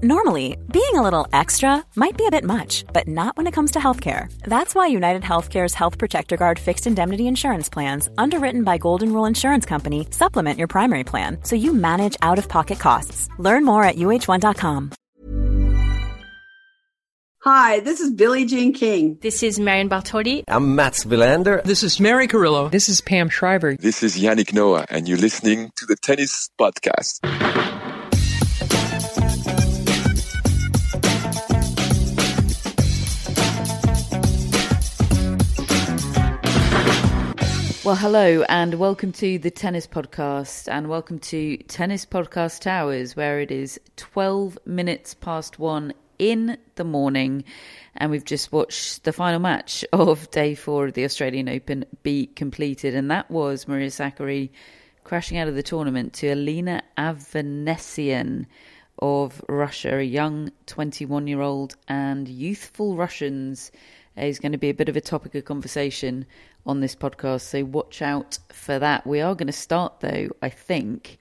Normally, being a little extra might be a bit much, but not when it comes to healthcare. That's why United Healthcare's Health Protector Guard fixed indemnity insurance plans, underwritten by Golden Rule Insurance Company, supplement your primary plan so you manage out-of-pocket costs. Learn more at uh1.com. Hi, this is Billie Jean King. This is Marion Bartoli. I'm Mats Wilander. This is Mary Carillo. This is Pam Shriver. This is Yannick Noah, and you're listening to the Tennis Podcast. Well, hello and welcome to the Tennis Podcast, and welcome to Tennis Podcast Towers, where it is 12 minutes past one in the morning, and we've just watched the final match of day four of the Australian Open be completed, and that was Maria Sakkari crashing out of the tournament to Alina Avanesian of Russia, a young 21-year-old, and youthful Russians is going to be a bit of a topic of conversation on this podcast, so watch out for that. We are going to start, though, I think,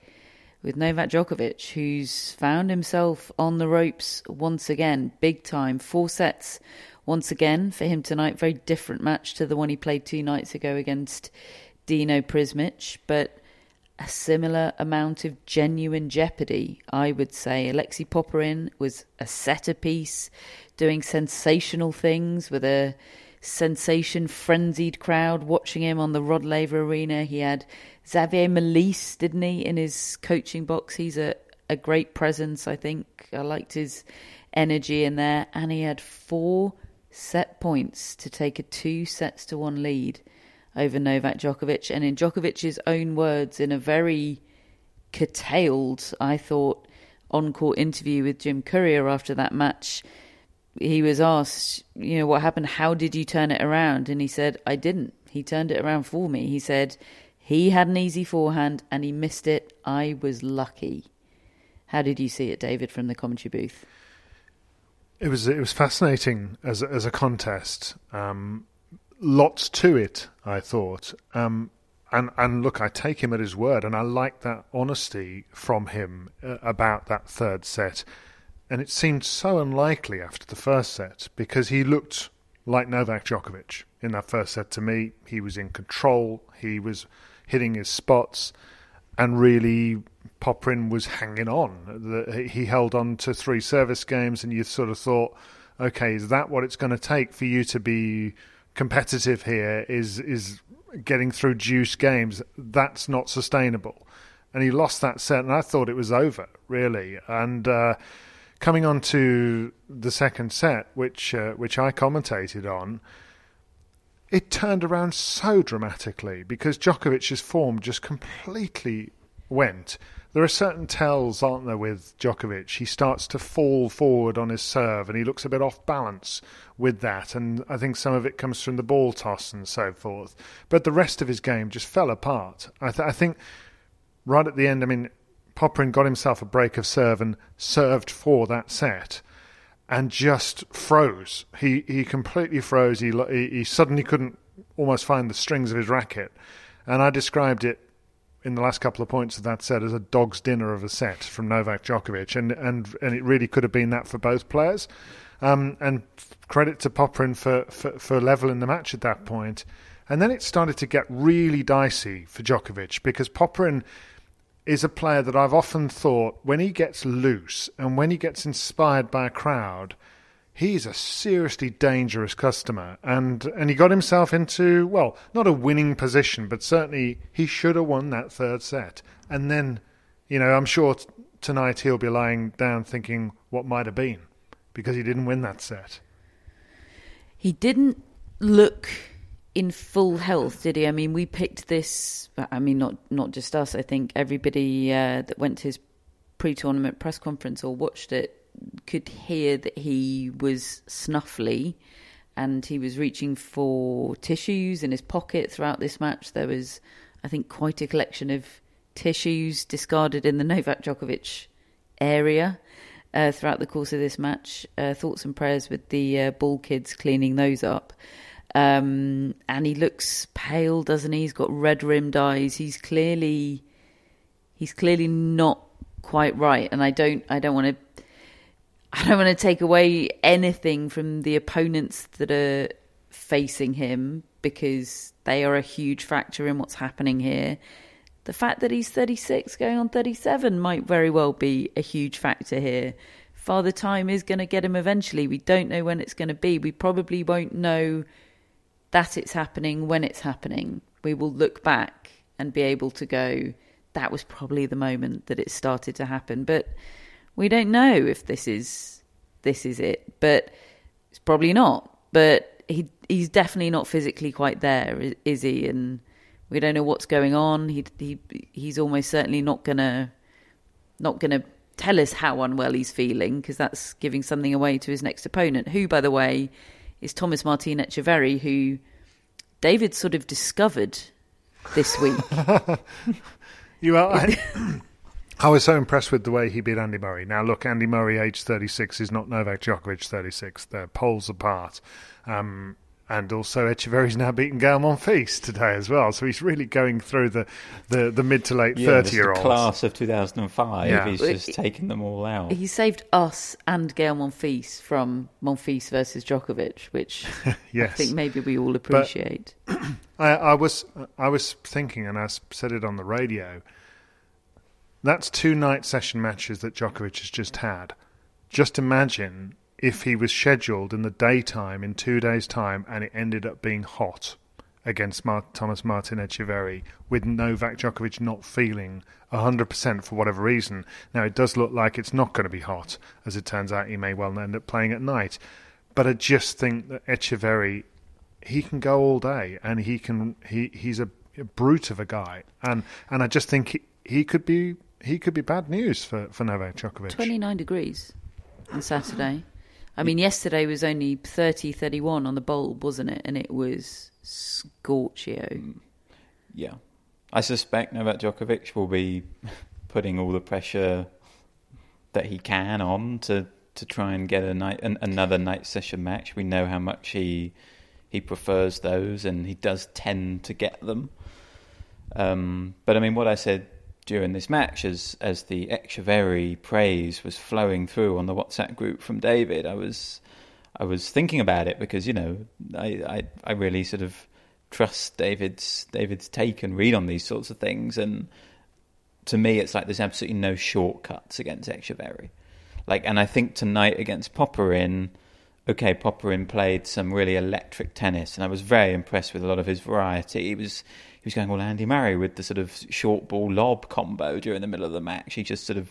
with Novak Djokovic, who's found himself on the ropes once again, big time. 4 sets once again for him tonight. Very different match to the one he played 2 nights ago against Dino Prismic, but a similar amount of genuine jeopardy, I would say. Alexei Popyrin was a set apiece, doing sensational things with a sensation-frenzied crowd watching him on the Rod Laver Arena. He had Xavier Malisse, didn't he, in his coaching box. He's a great presence, I think. I liked his energy in there. And he had 4 set points to take a 2-1 lead over Novak Djokovic. And in Djokovic's own words, in a very curtailed, I thought, on-court interview with Jim Courier after that match, he was asked, you know, what happened? How did you turn it around? And he said, I didn't. He turned it around for me. He said, he had an easy forehand and he missed it. I was lucky. How did you see it, David, from the commentary booth? It was fascinating as a contest. Lots to it, I thought. And look, I take him at his word, and I like that honesty from him about that 3rd set. And it seemed so unlikely after the 1st set, because he looked like Novak Djokovic in that 1st set. To me, he was in control, he was hitting his spots, and really Popyrin was hanging on. He held on to 3 service games, and you sort of thought, okay, is that what it's going to take for you to be competitive here, is getting through deuce games? That's not sustainable. And he lost that set, and I thought it was over, really. And coming on to the 2nd set, which I commentated on, it turned around so dramatically because Djokovic's form just completely went. There are certain tells, aren't there, with Djokovic? He starts to fall forward on his serve and he looks a bit off balance with that. And I think some of it comes from the ball toss and so forth. But the rest of his game just fell apart. I think right at the end, I mean, Popyrin got himself a break of serve and served for that set and just froze. He completely froze. He suddenly couldn't almost find the strings of his racket. And I described it in the last couple of points of that set as a dog's dinner of a set from Novak Djokovic. And it really could have been that for both players. And credit to Popyrin for leveling the match at that point. And then it started to get really dicey for Djokovic, because Popyrin is a player that I've often thought, when he gets loose and when he gets inspired by a crowd, he's a seriously dangerous customer. And he got himself into, well, not a winning position, but certainly he should have won that 3rd set. And then, you know, I'm sure tonight he'll be lying down thinking what might have been, because he didn't win that set. He didn't look in full health, did he? I mean, we picked this, I mean, not just us, I think everybody that went to his pre-tournament press conference or watched it could hear that he was snuffly and he was reaching for tissues in his pocket throughout this match. There was, I think, quite a collection of tissues discarded in the Novak Djokovic area throughout the course of this match. Thoughts and prayers with the ball kids cleaning those up. And he looks pale, doesn't he? He's got red-rimmed eyes. He's clearly not quite right. And I don't want to take away anything from the opponents that are facing him, because they are a huge factor in what's happening here. The fact that he's 36 going on 37 might very well be a huge factor here. Father Time is going to get him eventually. We don't know when it's going to be. We probably won't know that it's happening when it's happening. We will look back and be able to go, that was probably the moment that it started to happen. But we don't know if this is it. But it's probably not. But he's definitely not physically quite there, is he? And we don't know what's going on. He's almost certainly not gonna tell us how unwell he's feeling, because that's giving something away to his next opponent, who, by the way, is Thomas Martin Etcheverry, who David sort of discovered this week. I was so impressed with the way he beat Andy Murray. Now, look, Andy Murray, age 36, is not Novak Djokovic, 36. They're poles apart. And also Etcheverry's now beaten Gael Monfils today as well. So he's really going through the mid to late 30-year-olds. The class of 2005. Yeah. He's just taken them all out. He saved us and Gael Monfils from Monfils versus Djokovic, which yes. I think maybe we all appreciate. But I was thinking, and I said it on the radio, that's two night session matches that Djokovic has just had. Just imagine if he was scheduled in the daytime in 2 days' time and it ended up being hot against Thomas Martin Etcheverry, with Novak Djokovic not feeling 100% for whatever reason. Now, it does look like it's not going to be hot. As it turns out, he may well end up playing at night. But I just think that Etcheverry, he can go all day, and he's a brute of a guy. And I just think he could be bad news for Novak Djokovic. 29 degrees on Saturday. I mean, yesterday was only 30, 31 on the bulb, wasn't it? And it was scorchio. Yeah. I suspect Novak Djokovic will be putting all the pressure that he can on to try and get another night session match. We know how much he prefers those, and he does tend to get them. But I mean, what I said during this match, as the Etcheverry praise was flowing through on the WhatsApp group from David, I was thinking about it, because, you know, I really sort of trust David's take and read on these sorts of things, and to me it's like there's absolutely no shortcuts against Etcheverry. Like, and I think tonight against Popyrin, okay, Popyrin played some really electric tennis, and I was very impressed with a lot of his variety. He was going all Andy Murray with the sort of short ball lob combo during the middle of the match. He just sort of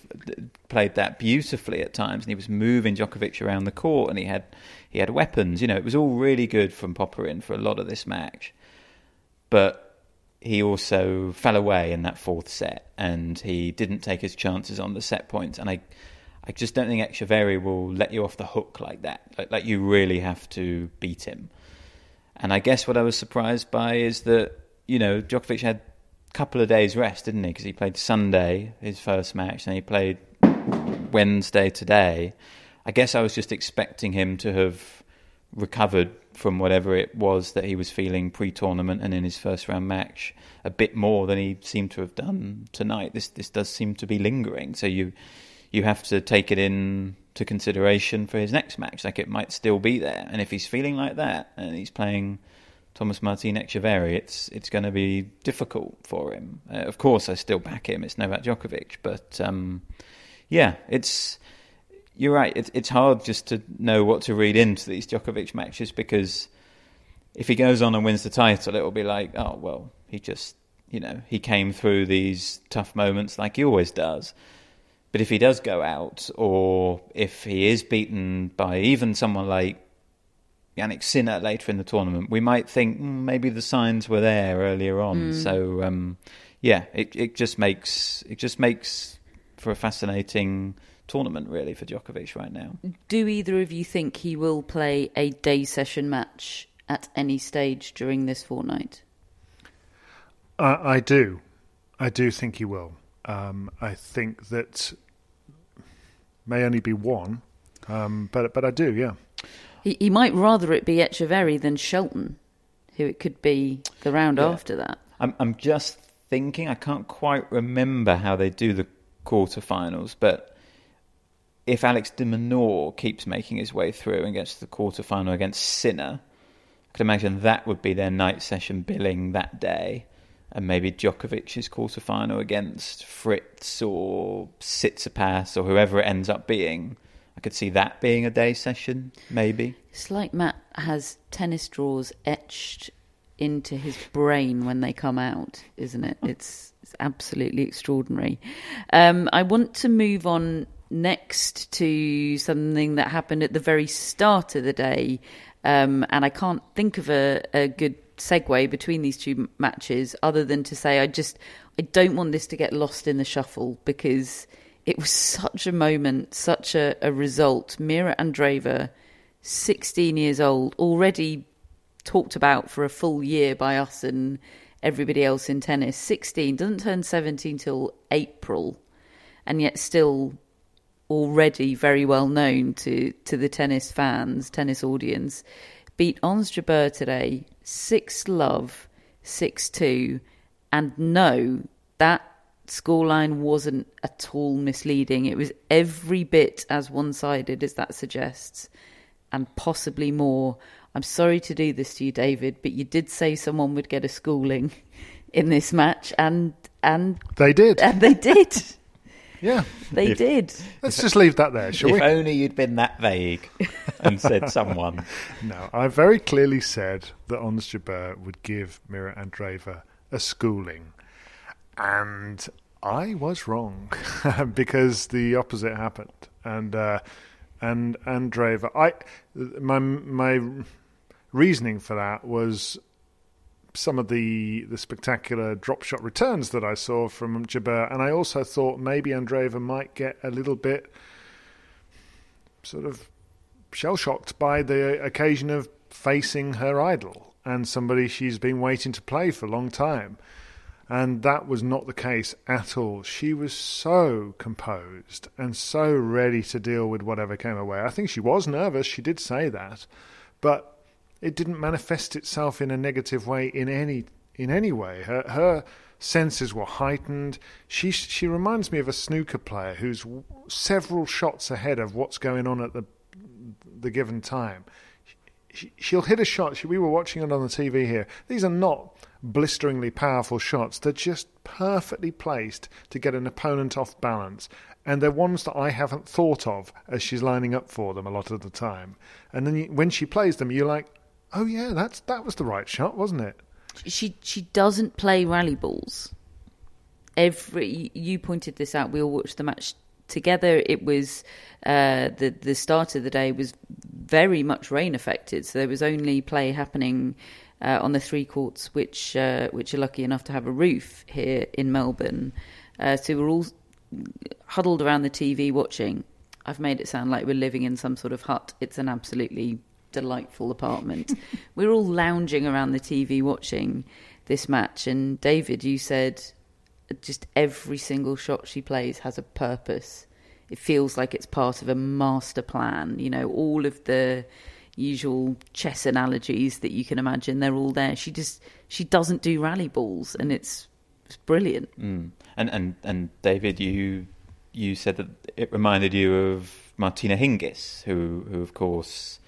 played that beautifully at times, and he was moving Djokovic around the court, and he had weapons. You know, it was all really good from Popyrin for a lot of this match. But he also fell away in that fourth set, and he didn't take his chances on the set points. And I just don't think Etcheverry will let you off the hook like that. Like you really have to beat him. And I guess what I was surprised by is that, you know, Djokovic had a couple of days rest, didn't he? Because he played Sunday, his first match, and he played Wednesday today. I guess I was just expecting him to have recovered from whatever it was that he was feeling pre-tournament and in his first round match a bit more than he seemed to have done tonight. This does seem to be lingering. So you have to take it into consideration for his next match. Like, it might still be there. And if he's feeling like that and he's playing Thomas Martin Etcheverry, it's going to be difficult for him. Of course, I still back him. It's Novak Djokovic, but you're right. It's hard just to know what to read into these Djokovic matches, because if he goes on and wins the title, it will be like, oh well, he just, you know, he came through these tough moments like he always does. But if he does go out, or if he is beaten by even someone like Jannik Sinner later in the tournament, we might think maybe the signs were there earlier on. So it just makes for a fascinating tournament, really, for Djokovic right now. Do either of you think he will play a day session match at any stage during this fortnight? I do. I do think he will. I think that may only be one, but I do, yeah. He might rather it be Etcheverry than Shelton, who it could be the round after that. I'm just thinking, I can't quite remember how they do the quarterfinals, but if Alex de Minaur keeps making his way through and gets to the quarterfinal against Sinner, I could imagine that would be their night session billing that day, and maybe Djokovic's quarterfinal against Fritz or Tsitsipas or whoever it ends up being. I could see that being a day session, maybe. It's like Matt has tennis draws etched into his brain when they come out, isn't it? It's absolutely extraordinary. I want to move on next to something that happened at the very start of the day, and I can't think of a good segue between these two matches other than to say I don't want this to get lost in the shuffle, because it was such a moment, such a result. Mirra Andreeva, 16 years old, already talked about for a full year by us and everybody else in tennis. 16, doesn't turn 17 till April, and yet still already very well known to the tennis fans, tennis audience. Beat Ons Jabeur today, 6-love, 6-2, and no, that scoreline wasn't at all misleading. It was every bit as one-sided as that suggests, and possibly more. I'm sorry to do this to you, David, but you did say someone would get a schooling in this match, and they did. And they did. Yeah. They did. Let's just leave that there, shall we? If only you'd been that vague and said someone. No, I very clearly said that Ons Jabeur would give Mirra Andreeva a schooling. And I was wrong because the opposite happened. And Andreeva, my reasoning for that was some of the spectacular drop shot returns that I saw from Jabeur, and I also thought maybe Andreeva might get a little bit sort of shell shocked by the occasion of facing her idol and somebody she's been waiting to play for a long time. And that was not the case at all. She was so composed and so ready to deal with whatever came away. I think she was nervous, she did say that, but it didn't manifest itself in a negative way in any way. Her senses were heightened. She reminds me of a snooker player who's several shots ahead of what's going on at the given time. She'll hit a shot. We were watching it on the TV here. These are not blisteringly powerful shots. They're just perfectly placed to get an opponent off balance. And they're ones that I haven't thought of as she's lining up for them a lot of the time. And then when she plays them, you're like, oh yeah, that was the right shot, wasn't it? She doesn't play rally balls. You pointed this out. We all watched the match together. It was the start of the day was very much rain affected, so there was only play happening on the three courts, which are lucky enough to have a roof here in Melbourne. So we're all huddled around the TV watching. I've made it sound like we're living in some sort of hut. It's an absolutely delightful apartment. We're all lounging around the TV watching this match, and David, you said just every single shot she plays has a purpose. It feels like it's part of a master plan. You know, all of the usual chess analogies that you can imagine, they're all there. She doesn't do rally balls, and it's brilliant. Mm. And David, you said that it reminded you of Martina Hingis, who of course,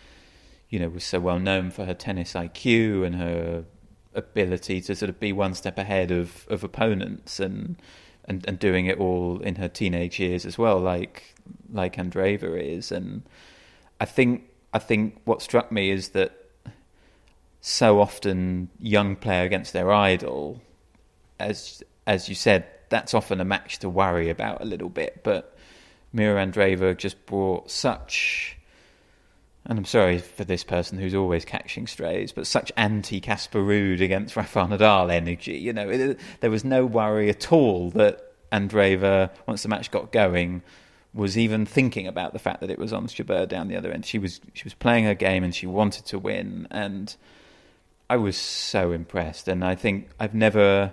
you know, was so well known for her tennis IQ and her ability to sort of be one step ahead of opponents, and doing it all in her teenage years as well, like Andreeva is. And I think what struck me is that so often young player against their idol, as you said, that's often a match to worry about a little bit. But Mirra Andreeva just brought such, and I'm sorry for this person who's always catching strays, but such anti-Casper Ruud against Rafael Nadal energy. You know, there was no worry at all that Andreeva, once the match got going, was even thinking about the fact that it was Ons Jabeur down the other end. She was playing her game and she wanted to win, and I was so impressed. And I think I've never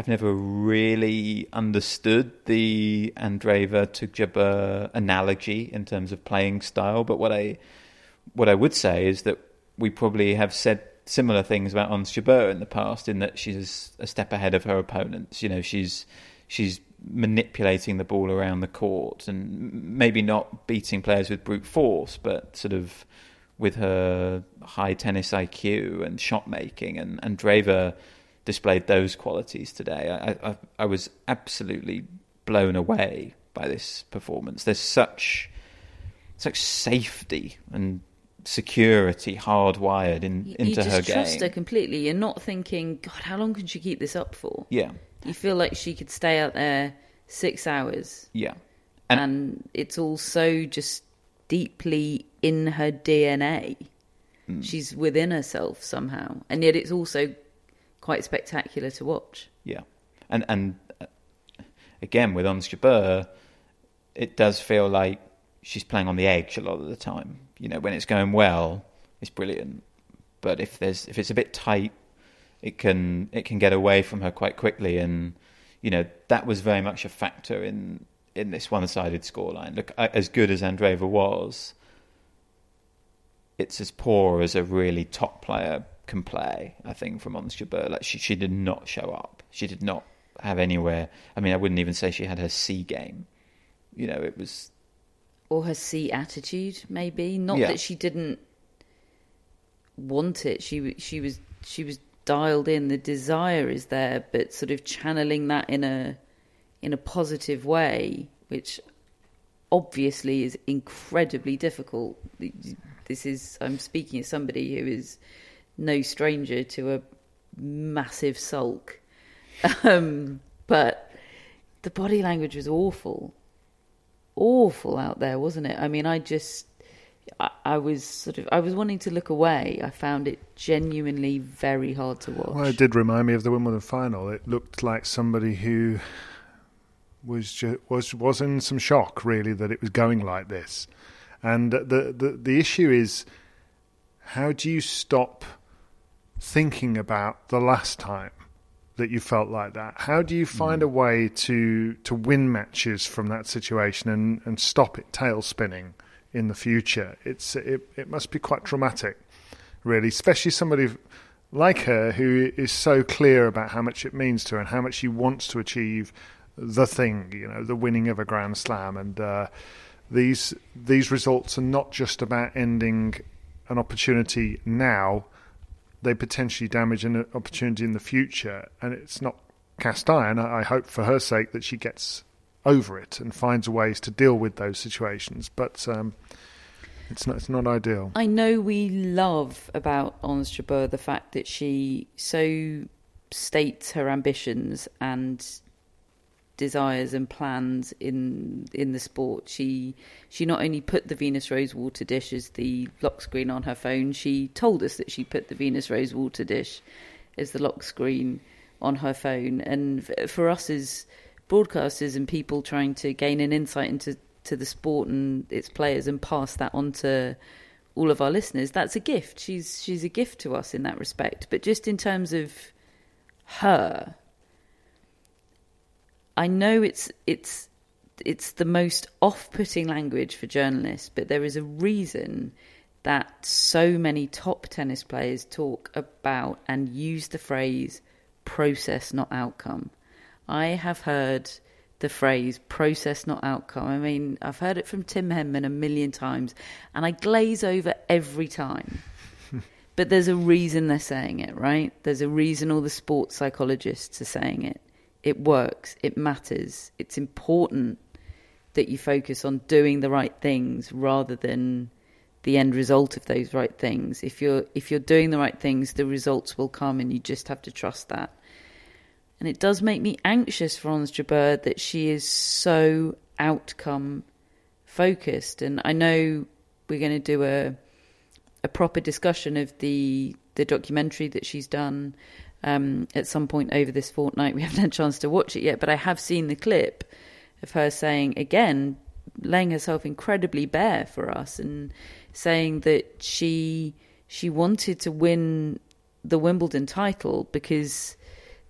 really understood the Andreeva to Jabeur analogy in terms of playing style, but what I would say is that we probably have said similar things about Ons Jabeur in the past, in that she's a step ahead of her opponents. You know, she's manipulating the ball around the court, and maybe not beating players with brute force, but sort of with her high tennis IQ and shot making. And Andreeva displayed those qualities today. I was absolutely blown away by this performance. There's such safety and security hardwired into her game. You just trust her completely. You're not thinking, God, how long can she keep this up for? Yeah. You feel like she could stay out there 6 hours. Yeah. And it's all so just deeply in her DNA. Mm. She's within herself somehow. And yet it's also quite spectacular to watch. Yeah. And again, with Ons Jabeur, it does feel like she's playing on the edge a lot of the time. You know, when it's going well, it's brilliant. But if it's a bit tight, it can get away from her quite quickly. And, you know, that was very much a factor in this one-sided scoreline. Look, as good as Andreeva was, it's as poor as a really top player can play, I think, from Ons Jabeur. Like, she did not show up. She did not have anywhere. I mean, I wouldn't even say she had her C game. You know, it was... Or her C attitude, maybe. Not that she didn't want it. She was dialed in. The desire is there, but sort of channeling that in a positive way, which obviously is incredibly difficult. I'm speaking as somebody who is no stranger to a massive sulk, but the body language was awful out there, wasn't it? I mean, I was wanting to look away. I found it genuinely very hard to watch. Well, it did remind me of the Wimbledon final. It looked like somebody who was in some shock, really, that it was going like this. And the issue is, how do you stop thinking about the last time that you felt like that? How do you find a way to win matches from that situation and stop it tail spinning in the future? It must be quite traumatic, really, especially somebody like her who is so clear about how much it means to her and how much she wants to achieve the thing, you know, the winning of a Grand Slam. And these results are not just about ending an opportunity now. They potentially damage an opportunity in the future, and it's not cast iron. I hope for her sake that she gets over it and finds ways to deal with those situations, but it's not ideal. I know we love about Ons Jabeur the fact that she so states her ambitions and desires and plans in the sport. She not only put the Venus Rosewater dish as the lock screen on her phone, she told us that she put the Venus Rosewater dish as the lock screen on her phone. And for us as broadcasters and people trying to gain an insight into the sport and its players and pass that on to all of our listeners, that's a gift. She's a gift to us in that respect. But just in terms of her, I know it's the most off-putting language for journalists, but there is a reason that so many top tennis players talk about and use the phrase process, not outcome. I have heard the phrase process, not outcome. I mean, I've heard it from Tim Henman 1,000,000 times, and I glaze over every time. But there's a reason they're saying it, right? There's a reason all the sports psychologists are saying it. It works. It matters. It's important that you focus on doing the right things rather than the end result of those right things. If you're doing the right things, the results will come, and you just have to trust that. And it does make me anxious for Ons Jabeur that she is so outcome focused. And I know we're going to do a proper discussion of the documentary that she's done at some point over this fortnight. We haven't had a chance to watch it yet, but I have seen the clip of her saying again, laying herself incredibly bare for us and saying that she wanted to win the Wimbledon title because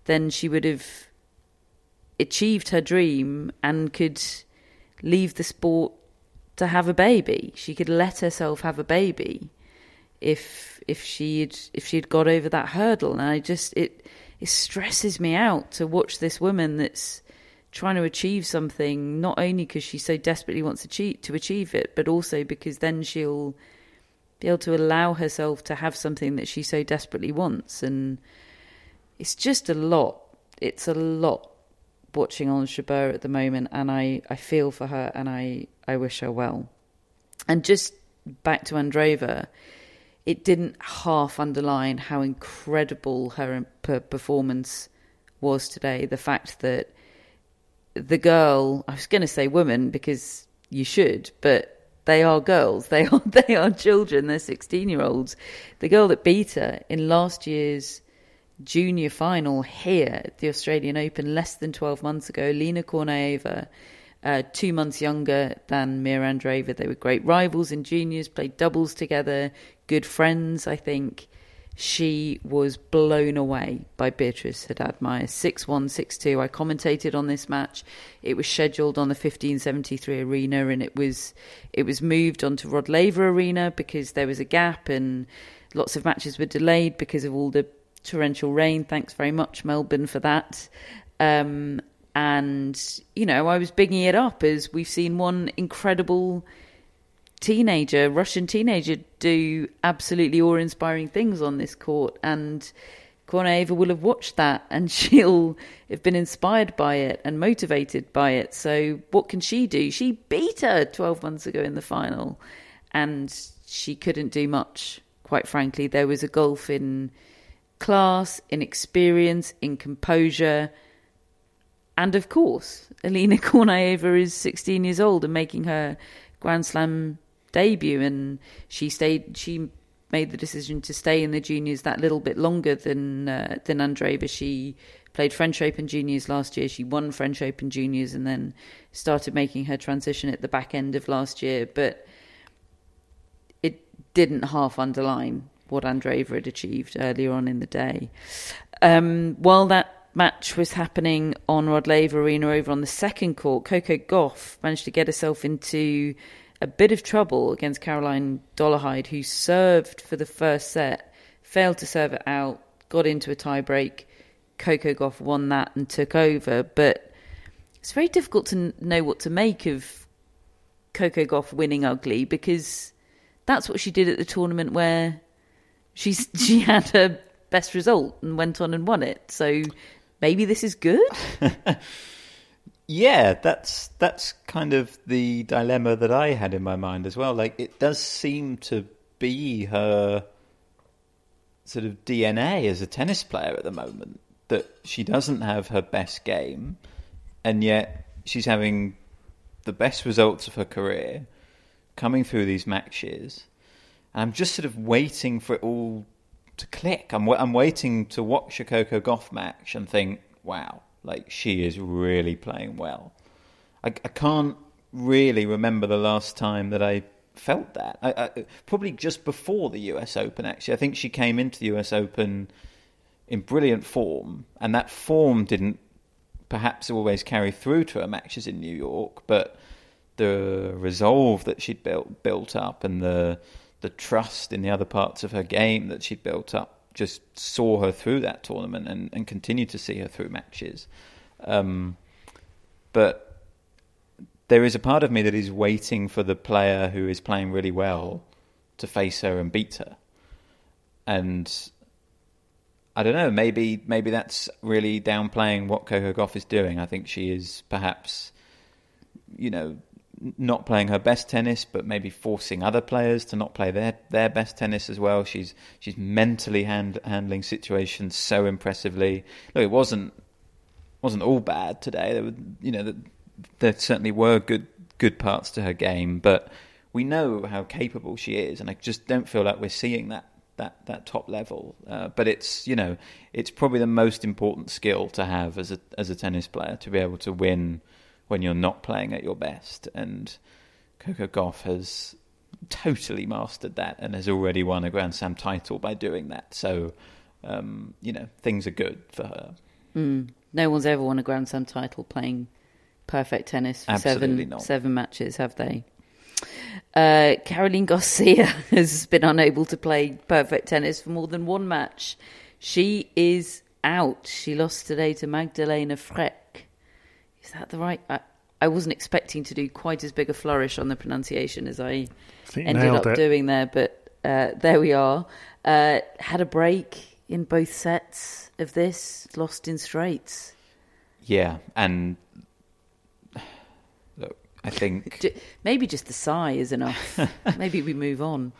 then she would have achieved her dream and could leave the sport to have a baby. She could let herself have a baby if she had got over that hurdle. And I just it stresses me out to watch this woman that's trying to achieve something, not only because she so desperately wants to achieve it, but also because then she'll be able to allow herself to have something that she so desperately wants. And it's just a lot. It's a lot watching Ons Jabeur at the moment, and I feel for her, and I wish her well. And just back to Andreeva, it didn't half underline how incredible her performance was today. The fact that the girl, I was going to say woman because you should, but they are girls. They are children. They're 16-year-olds. The girl that beat her in last year's junior final here at the Australian Open less than 12 months ago, Lena Kornaeva, 2 months younger than Mirra Andreeva. They were great rivals in juniors, played doubles together, good friends, I think. She was blown away by Beatriz Haddad-Meyer, 6-1, 6-2. I commentated on this match. It was scheduled on the 1573 Arena, and it was moved onto Rod Laver Arena because there was a gap and lots of matches were delayed because of all the torrential rain. Thanks very much, Melbourne, for that. And, you know, I was bigging it up as we've seen one incredible Russian teenager do absolutely awe-inspiring things on this court, and Kornaeva will have watched that and she'll have been inspired by it and motivated by it. So what can she do? She beat her 12 months ago in the final, and she couldn't do much, quite frankly. There was a gulf in class, in experience, in composure. And of course, Elena Kornaeva is 16 years old and making her Grand Slam debut, and she made the decision to stay in the juniors that little bit longer than Andreeva. She played French Open juniors last year, she won French Open juniors, and then started making her transition at the back end of last year. But it didn't half underline what Andreeva had achieved earlier on in the day. While that match was happening on Rod Laver Arena over on the second court, Coco Gauff managed to get herself into a bit of trouble against Caroline Dollarhide, who served for the first set, failed to serve it out, got into a tie break. Coco Gauff won that and took over, but it's very difficult to know what to make of Coco Gauff winning ugly, because that's what she did at the tournament where she had her best result and went on and won it. So maybe this is good? Yeah, that's kind of the dilemma that I had in my mind as well. Like, it does seem to be her sort of DNA as a tennis player at the moment, that she doesn't have her best game, and yet she's having the best results of her career coming through these matches. And I'm just sort of waiting for it all to click. I'm waiting to watch a Coco Gauff match and think, wow, like, she is really playing well. I can't really remember the last time that I felt that. I probably just before the US Open, actually. I think she came into the US Open in brilliant form, and that form didn't perhaps always carry through to her matches in New York, but the resolve that she'd built up and the trust in the other parts of her game that she'd built up just saw her through that tournament and continued to see her through matches. But there is a part of me that is waiting for the player who is playing really well to face her and beat her. And I don't know, maybe that's really downplaying what Coco Gauff is doing. I think she is perhaps, you know, not playing her best tennis, but maybe forcing other players to not play their best tennis as well. She's mentally handling situations so impressively. Look, it wasn't all bad today. There certainly were good parts to her game, but we know how capable she is, and I just don't feel like we're seeing that top level. But it's, you know, it's probably the most important skill to have as a tennis player, to be able to win when you're not playing at your best. And Coco Gauff has totally mastered that and has already won a Grand Slam title by doing that. So, you know, things are good for her. Mm. No one's ever won a Grand Slam title playing perfect tennis for seven matches, have they? Caroline Garcia has been unable to play perfect tennis for more than one match. She is out. She lost today to Magdalena Frek. Is that the right... I wasn't expecting to do quite as big a flourish on the pronunciation as I ended up doing there, but there we are. Had a break in both sets of this, lost in straights. Yeah, and... I think maybe just the sigh is enough. Maybe we move on.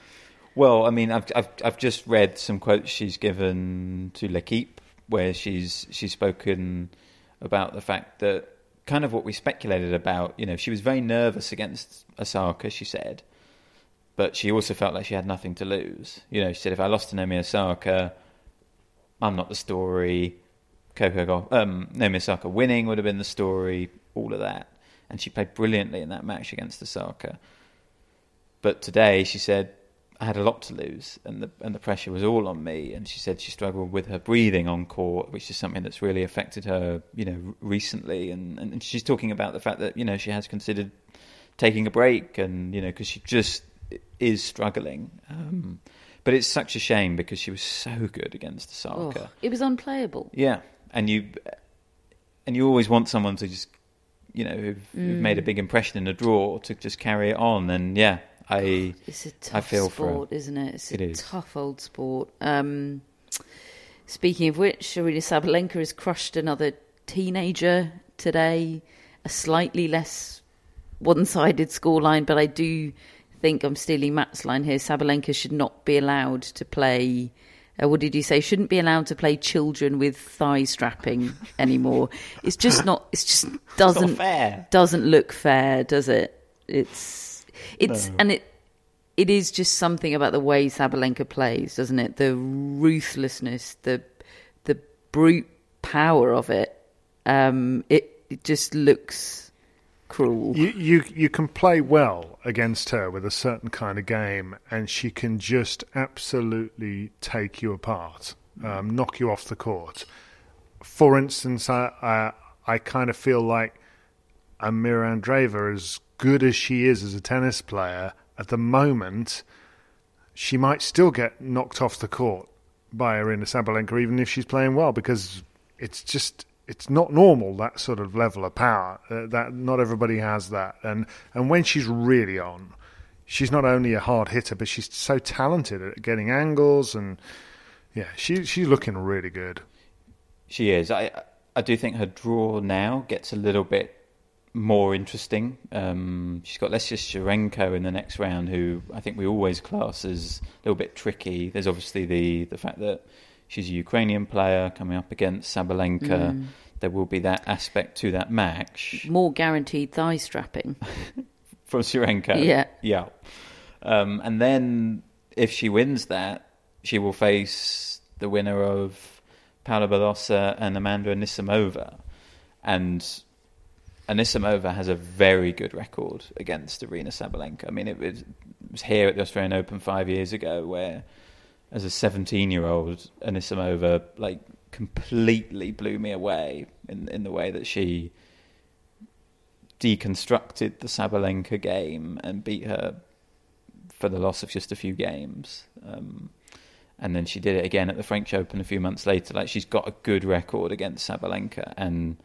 Well, I mean, I've just read some quotes she's given to L'Equipe where she's spoken about the fact that kind of what we speculated about. You know, she was very nervous against Osaka, she said, but she also felt like she had nothing to lose. You know, she said, if I lost to Naomi Osaka, I'm not the story. Naomi Osaka winning would have been the story. All of that. And she played brilliantly in that match against Osaka. But today she said, I had a lot to lose and the pressure was all on me. And she said she struggled with her breathing on court, which is something that's really affected her, you know, recently. And she's talking about the fact that, you know, she has considered taking a break and, you know, because she just is struggling. But it's such a shame because she was so good against Osaka. Oh, it was unplayable. Yeah. And you always want someone to just... you know, who've made a big impression in a draw to just carry it on. And yeah, it's a tough sport, isn't it? It is. Tough old sport. Speaking of which, Aryna Sabalenka has crushed another teenager today. A slightly less one-sided scoreline, but I do think I'm stealing Matt's line here. Sabalenka should not be allowed to play... what did you say? Shouldn't be allowed to play children with thigh strapping anymore. It's just not. It's just doesn't fair. Doesn't look fair, does it? It's no. And it is just something about the way Sabalenka plays, doesn't it? The ruthlessness, the brute power of it. It just looks cruel. You can play well against her with a certain kind of game, and she can just absolutely take you apart, knock you off the court. For instance, I kind of feel like Mirra Andreeva, as good as she is as a tennis player at the moment, she might still get knocked off the court by Aryna Sabalenka, even if she's playing well, because it's not normal, that sort of level of power. That not everybody has that. And when she's really on, she's not only a hard hitter, but she's so talented at getting angles. And yeah, she's looking really good. She is. I do think her draw now gets a little bit more interesting. She's got Lesia Tsurenko in the next round, who I think we always class as a little bit tricky. There's obviously the fact that she's a Ukrainian player coming up against Sabalenka. Mm. There will be that aspect to that match. More guaranteed thigh strapping. From Tsurenko. Yeah. Yeah. And then if she wins that, she will face the winner of Paula Badosa and Amanda Anisimova. And Anisimova has a very good record against Aryna Sabalenka. I mean, it was here at the Australian Open 5 years ago where... as a 17-year-old, Anisimova completely blew me away in the way that she deconstructed the Sabalenka game and beat her for the loss of just a few games. And then she did it again at the French Open a few months later. She's got a good record against Sabalenka, and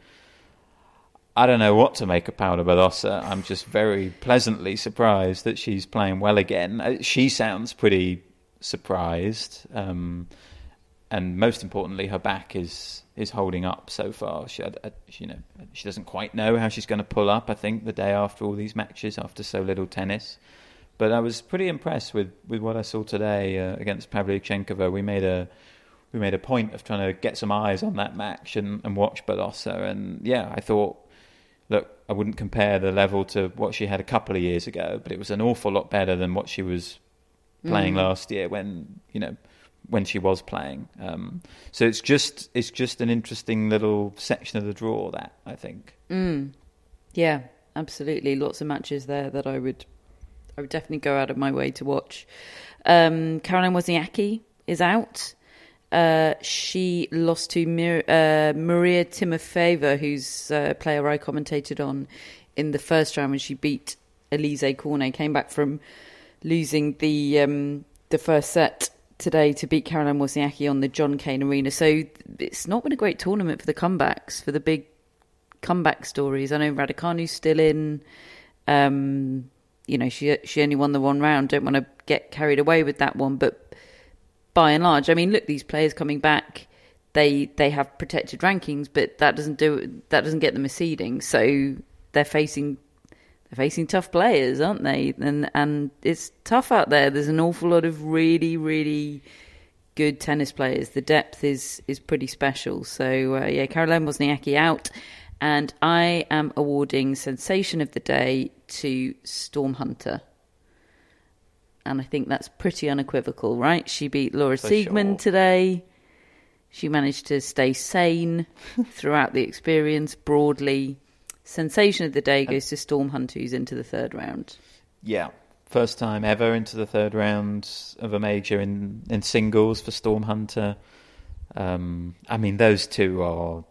I don't know what to make of Paula Badosa. I'm just very pleasantly surprised that she's playing well again. She sounds pretty... surprised, and most importantly, her back is holding up so far. She doesn't quite know how she's going to pull up. I think the day after all these matches, after so little tennis, but I was pretty impressed with what I saw today against Pavlyuchenkova. We made a point of trying to get some eyes on that match and watch Badosa. And yeah, I thought, look, I wouldn't compare the level to what she had a couple of years ago, but it was an awful lot better than what she was playing last year when she was playing. So it's just an interesting little section of the draw, that I think. Yeah, absolutely. Lots of matches there that I would definitely go out of my way to watch. Caroline Wozniacki is out. She lost to Maria Timofeeva, who's a player I commentated on in the first round when she beat Elise Cornet. Came back from losing the first set today to beat Caroline Wozniacki on the John Cain Arena. So it's not been a great tournament for the comebacks, for the big comeback stories. I know Raducanu's still in. You know, she only won the one round. Don't want to get carried away with that one, but by and large, I mean, look, these players coming back, they have protected rankings, but that doesn't get them a seeding. So they're facing tough players, aren't they? And it's tough out there. There's an awful lot of really, really good tennis players. The depth is pretty special. So yeah, Caroline Wozniacki out, and I am awarding sensation of the day to Storm Hunter. And I think that's pretty unequivocal, right? She beat Laura Siegemund today. She managed to stay sane throughout the experience broadly. Sensation of the day goes to Storm Hunter, who's into the third round. Yeah, first time ever into the third round of a major in singles for Storm Hunter. I mean, those two are...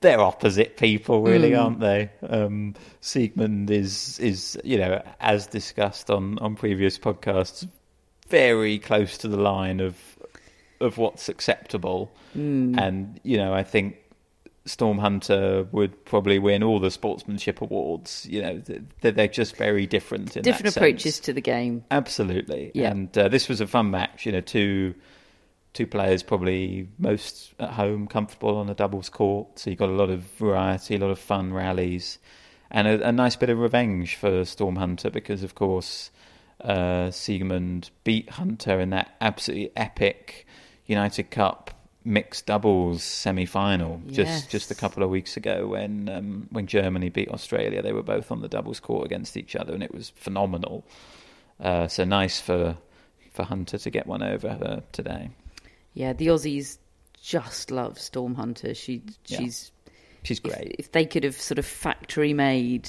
They're opposite people, really, aren't they? Siegemund is, you know, as discussed on previous podcasts, very close to the line of what's acceptable. And, you know, I think Storm Hunter would probably win all the sportsmanship awards. You know, they're just very different in different that approaches sense. To the game. Absolutely. Yeah. And this was a fun match, you know, two players probably most at home, comfortable on a doubles court. So you've got a lot of variety, a lot of fun rallies, and a nice bit of revenge for Storm Hunter because, of course, Siegemund beat Hunter in that absolutely epic United Cup mixed doubles semi-final just a couple of weeks ago when Germany beat Australia. They were both on the doubles court against each other, and it was phenomenal. So nice for Hunter to get one over her today. Yeah, the Aussies just love Storm Hunter. She's great. If they could have sort of factory made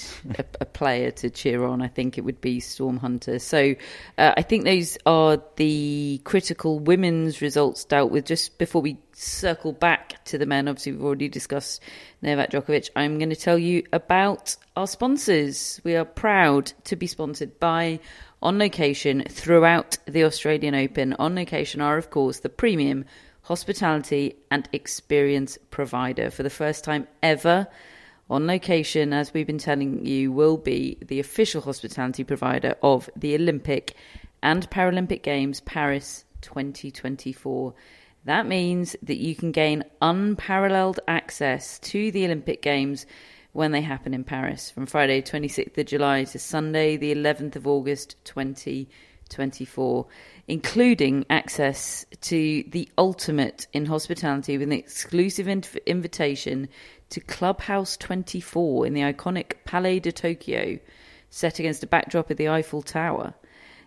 a player to cheer on, I think it would be Storm Hunter. So I think those are the critical women's results dealt with. Just before we circle back to the men, obviously we've already discussed Novak Djokovic, I'm going to tell you about our sponsors. We are proud to be sponsored by On Location throughout the Australian Open. On Location are, of course, the premium hospitality and experience provider. For the first time ever, On Location, as we've been telling you, will be the official hospitality provider of the Olympic and Paralympic Games Paris 2024. That means that you can gain unparalleled access to the Olympic Games when they happen in Paris, from Friday 26th of July to Sunday the 11th of August 2024, including access to the ultimate in hospitality with an exclusive invitation to Clubhouse 24 in the iconic Palais de Tokyo, set against a backdrop of the Eiffel Tower.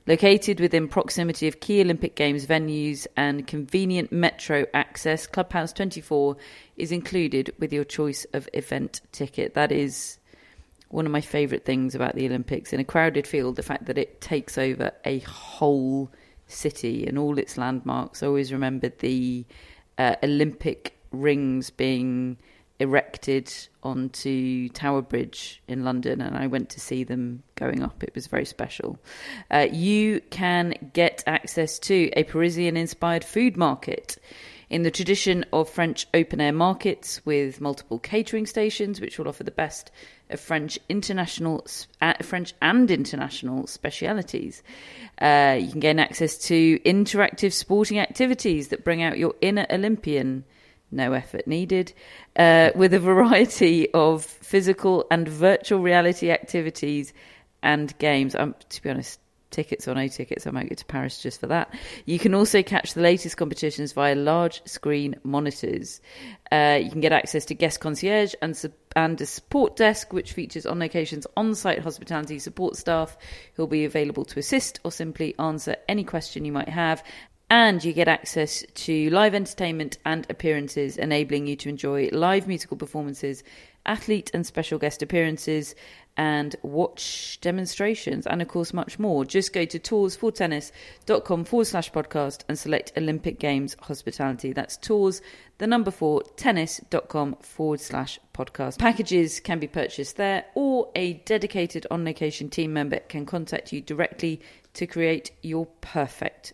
Located within proximity of key Olympic Games venues and convenient metro access, Clubhouse 24 is included with your choice of event ticket. That is one of my favourite things about the Olympics. In a crowded field, the fact that it takes over a whole city and all its landmarks. I always remember the Olympic rings being erected onto Tower Bridge in London, and I went to see them going up. It was very special. You can get access to a Parisian-inspired food market in the tradition of French open-air markets with multiple catering stations, which will offer the best of French and international specialities. You can gain access to interactive sporting activities that bring out your inner Olympian. No effort needed, with a variety of physical and virtual reality activities and games. To be honest, tickets or no tickets, I might go to Paris just for that. You can also catch the latest competitions via large screen monitors. You can get access to guest concierge and a support desk, which features On Location's on-site hospitality support staff who will be available to assist or simply answer any question you might have. And you get access to live entertainment and appearances, enabling you to enjoy live musical performances athlete and special guest appearances and watch demonstrations and, of course, much more. Just go to toursfortennis.com/podcast and select Olympic Games Hospitality. That's tours4tennis.com/podcast. Packages can be purchased there, or a dedicated on-location team member can contact you directly to create your perfect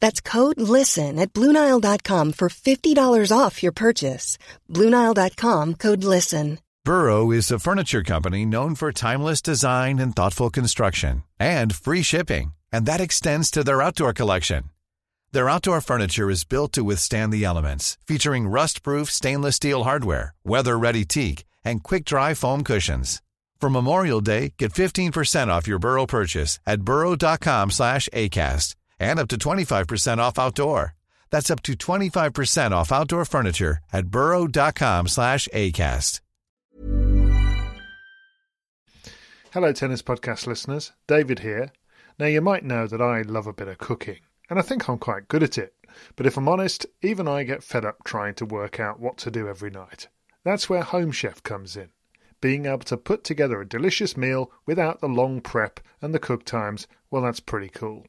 That's code LISTEN at BlueNile.com for $50 off your purchase. BlueNile.com, code LISTEN. Burrow is a furniture company known for timeless design and thoughtful construction, and free shipping, and that extends to their outdoor collection. Their outdoor furniture is built to withstand the elements, featuring rust-proof stainless steel hardware, weather-ready teak, and quick-dry foam cushions. For Memorial Day, get 15% off your Burrow purchase at burrow.com/acast, and up to 25% off outdoor. That's up to 25% off outdoor furniture at burrow.com/acast. Hello, Tennis Podcast listeners. David here. Now, you might know that I love a bit of cooking, and I think I'm quite good at it. But if I'm honest, even I get fed up trying to work out what to do every night. That's where Home Chef comes in. Being able to put together a delicious meal without the long prep and the cook times, well, that's pretty cool.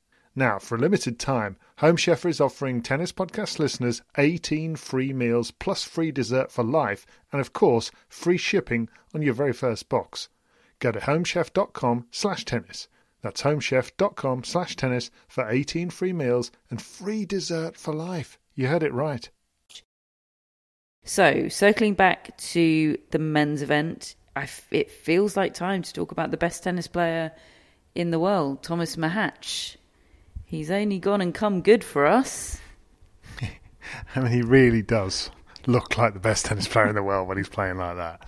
Now, for a limited time, Home Chef is offering Tennis Podcast listeners 18 free meals plus free dessert for life and, of course, free shipping on your very first box. Go to homechef.com/tennis. That's homechef.com/tennis for 18 free meals and free dessert for life. You heard it right. So, circling back to the men's event, it feels like time to talk about the best tennis player in the world, Tomas Machac. He's only gone and come good for us. I mean, he really does look like the best tennis player in the world when he's playing like that.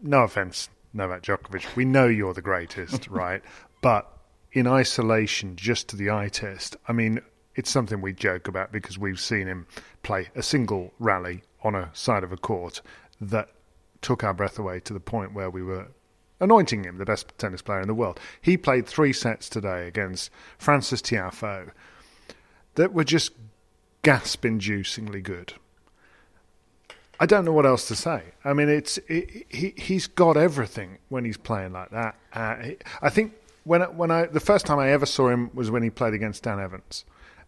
No offence, Novak Djokovic. We know you're the greatest, right? But in isolation, just to the eye test, I mean, it's something we joke about because we've seen him play a single rally on a side of a court that took our breath away to the point where we were anointing him the best tennis player in the world. He played three sets today against Francis Tiafoe that were just gasp-inducingly good. I don't know what else to say. I mean, he's got everything when he's playing like that. I think when I the first time I ever saw him was when he played against Dan Evans,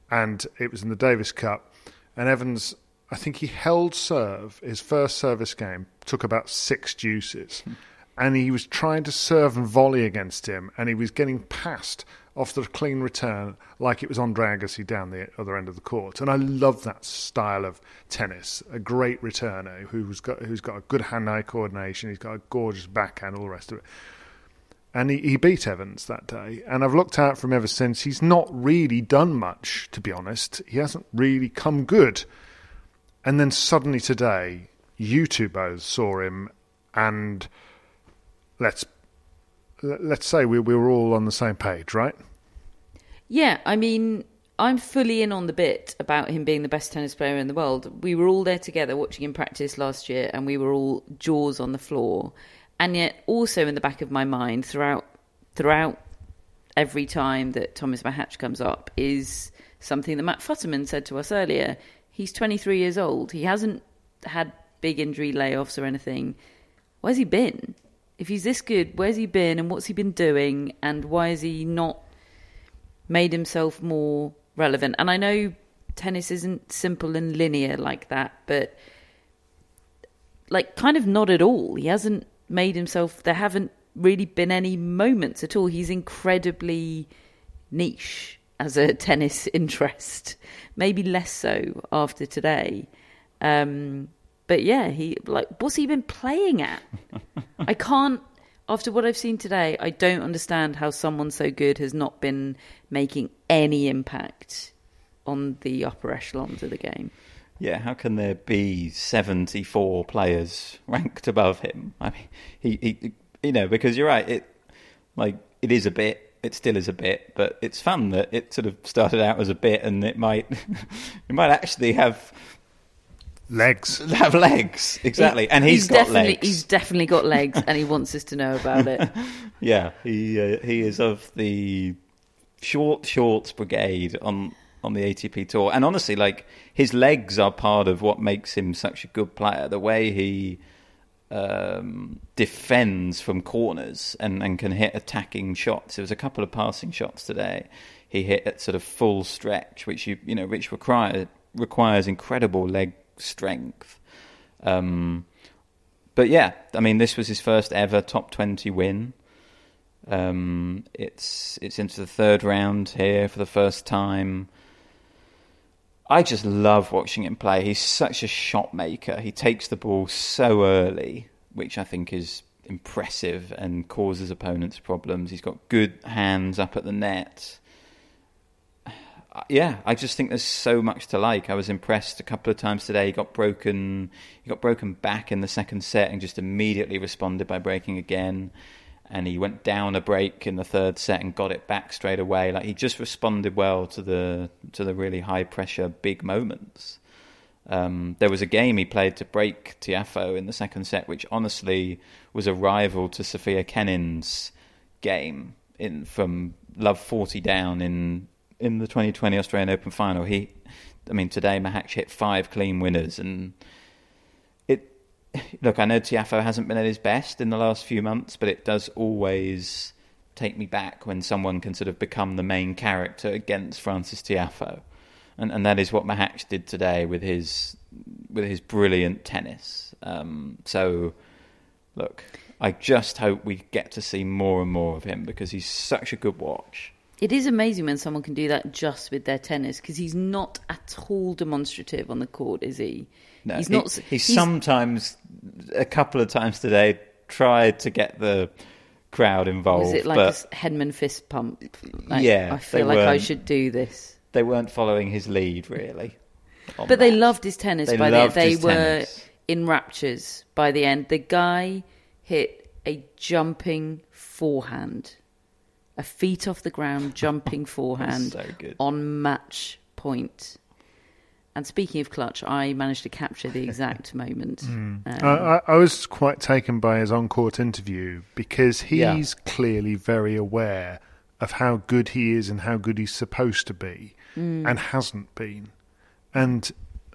and it was in the Davis Cup, and Evans, I think he held serve. His first service game took about six deuces. And he was trying to serve and volley against him, and he was getting passed off the clean return like it was Andre Agassi down the other end of the court. And I love that style of tennis. A great returner who's got a good hand-eye coordination. He's got a gorgeous backhand, all the rest of it. And he beat Evans that day. And I've looked out for him ever since. He's not really done much, to be honest. He hasn't really come good. And then suddenly today, you two both saw him, and let's say we were all on the same page, right? Yeah, I mean, I'm fully in on the bit about him being the best tennis player in the world. We were all there together watching him practice last year, and we were all jaws on the floor. And yet also in the back of my mind throughout every time that Tomas Machac comes up is something that Matt Futterman said to us earlier. He's 23 years old. He hasn't had big injury layoffs or anything. Where's he been? If he's this good, where's he been and what's he been doing and why has he not made himself more relevant? And I know tennis isn't simple and linear like that, but like kind of not at all. He hasn't made himself... There haven't really been any moments at all. He's incredibly niche as a tennis interest, maybe less so after today. But yeah, he what's he been playing at? I can't. After what I've seen today, I don't understand how someone so good has not been making any impact on the upper echelons of the game. Yeah, how can there be 74 players ranked above him? I mean, he you know, because you're right. It is a bit. It still is a bit, but it's fun that it sort of started out as a bit, and it might actually have. Legs, exactly, and he's got legs. He's definitely got legs, and he wants us to know about it. Yeah, he is of the short shorts brigade on the ATP tour, and honestly, his legs are part of what makes him such a good player. The way he defends from corners and can hit attacking shots. There was a couple of passing shots today. He hit at sort of full stretch, which which requires incredible leg strength, but yeah, I mean, this was his first ever top 20 win. It's into the third round here for the first time. I just love watching him play. He's such a shot maker. He takes the ball so early, which I think is impressive and causes opponents problems. He's got good hands up at the net. Yeah, I just think there's so much to like. I was impressed a couple of times today. He got broken back in the second set and just immediately responded by breaking again. And he went down a break in the third set and got it back straight away. He just responded well to the really high pressure big moments. There was a game he played to break Tiafoe in the second set, which honestly was a rival to Sofia Kenin's game from love 40 down in the 2020 Australian Open final. Today Machac hit 5 clean winners, and I know Tiafoe hasn't been at his best in the last few months, but it does always take me back when someone can sort of become the main character against Francis Tiafoe, and that is what Machac did today with his brilliant tennis. I just hope we get to see more and more of him, because he's such a good watch. It is amazing when someone can do that just with their tennis, because he's not at all demonstrative on the court, is he? No, he's not. He's sometimes, a couple of times today, tried to get the crowd involved. Was it a Henman fist pump? Yeah. I feel like I should do this. They weren't following his lead, really. But they loved his tennis. They were in raptures by the end. The guy hit a jumping forehand. A feet off the ground, jumping forehand on match point. And speaking of clutch, I managed to capture the exact moment. I was quite taken by his on-court interview, because he's clearly very aware of how good he is and how good he's supposed to be and hasn't been. And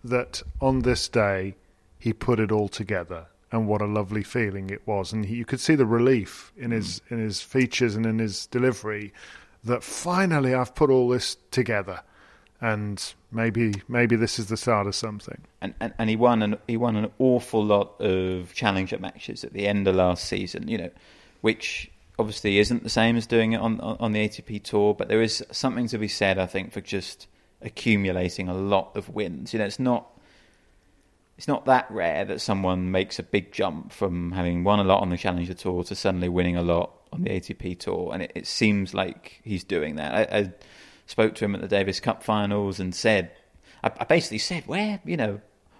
that on this day, he put it all together. And what a lovely feeling it was. And you could see the relief in his features and in his delivery that finally I've put all this together, and maybe this is the start of something. And he won an awful lot of challenger matches at the end of last season, which obviously isn't the same as doing it on the ATP tour, but there is something to be said, I think, for just accumulating a lot of wins. It's not that rare that someone makes a big jump from having won a lot on the Challenger Tour to suddenly winning a lot on the ATP Tour, and it seems like he's doing that. I spoke to him at the Davis Cup finals and said, I basically said, why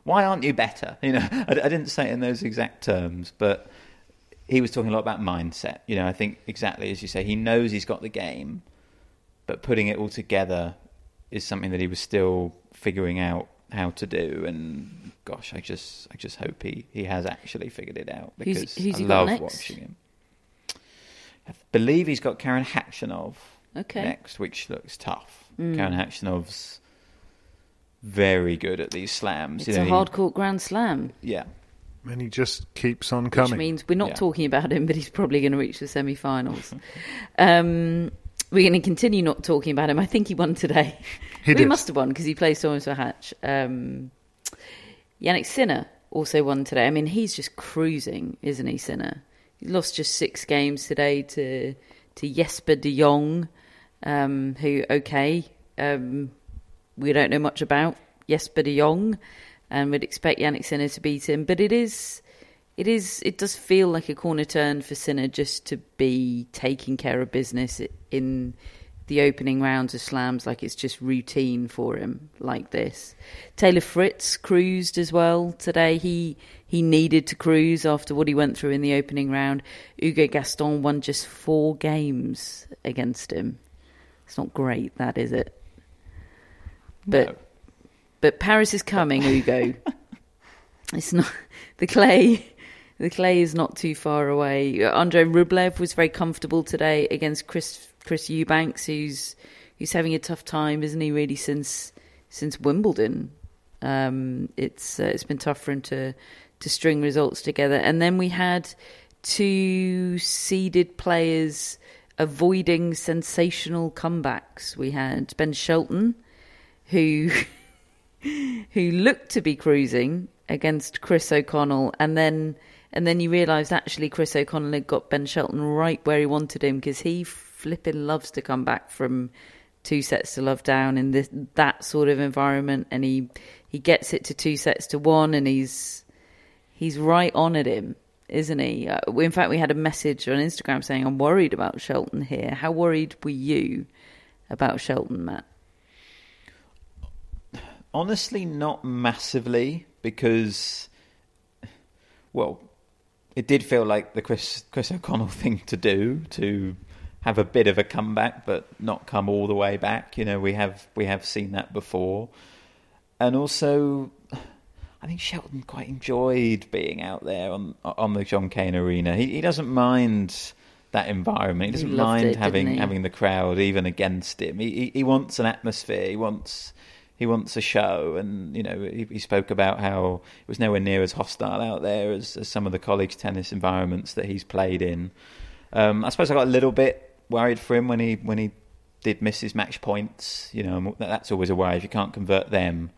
aren't you better? I didn't say it in those exact terms, but he was talking a lot about mindset. I think exactly as you say, he knows he's got the game, but putting it all together is something that he was still figuring out how to do. And gosh, I just hope he has actually figured it out, because who's I love watching him. I believe he's got Karen Khachanov next, which looks tough. Karen Khachanov's very good at these slams. It's a hard court grand slam. Yeah. And he just keeps on coming. Which means we're not talking about him, but he's probably going to reach the semi-finals. We're going to continue not talking about him. I think he won today. He must have won, because he plays Storm Hunter. Jannik Sinner also won today. I mean, he's just cruising, isn't he, Sinner? He lost just 6 games today to Jesper de Jong, who we don't know much about. Jesper de Jong, and would expect Jannik Sinner to beat him. But it does feel like a corner turn for Sinner just to be taking care of business in the opening rounds of slams, like it's just routine for him like this. Taylor Fritz cruised as well today. He needed to cruise after what he went through in the opening round. Hugo Gaston won just 4 games against him. It's not great, that, is it? But no. But Paris is coming, Hugo. It's not the clay. The clay is not too far away. Andrei Rublev was very comfortable today against Chris Eubanks, who's having a tough time, isn't he? Really, since Wimbledon, it's been tough for him to string results together. And then we had 2 seeded players avoiding sensational comebacks. We had Ben Shelton, who looked to be cruising against Chris O'Connell, and then you realise actually Chris O'Connell had got Ben Shelton right where he wanted him, because he flipping loves to come back from 2 sets to love down in that sort of environment, and he gets it to 2 sets to 1, and he's right on at him, isn't he? In fact, we had a message on Instagram saying, "I'm worried about Shelton here." How worried were you about Shelton, Matt? Honestly, not massively, because, well, it did feel like the Chris O'Connell thing to do, to have a bit of a comeback but not come all the way back. You know, we have seen that before. And also, I think Shelton quite enjoyed being out there on the John Cain Arena. He doesn't mind that environment. He doesn't mind having the crowd even against him. He wants an atmosphere. He wants a show. And, you know, he spoke about how it was nowhere near as hostile out there as some of the college tennis environments that he's played in. I suppose I got a little bit worried for him when he did miss his match points. You know, that's always a worry if you can't convert them.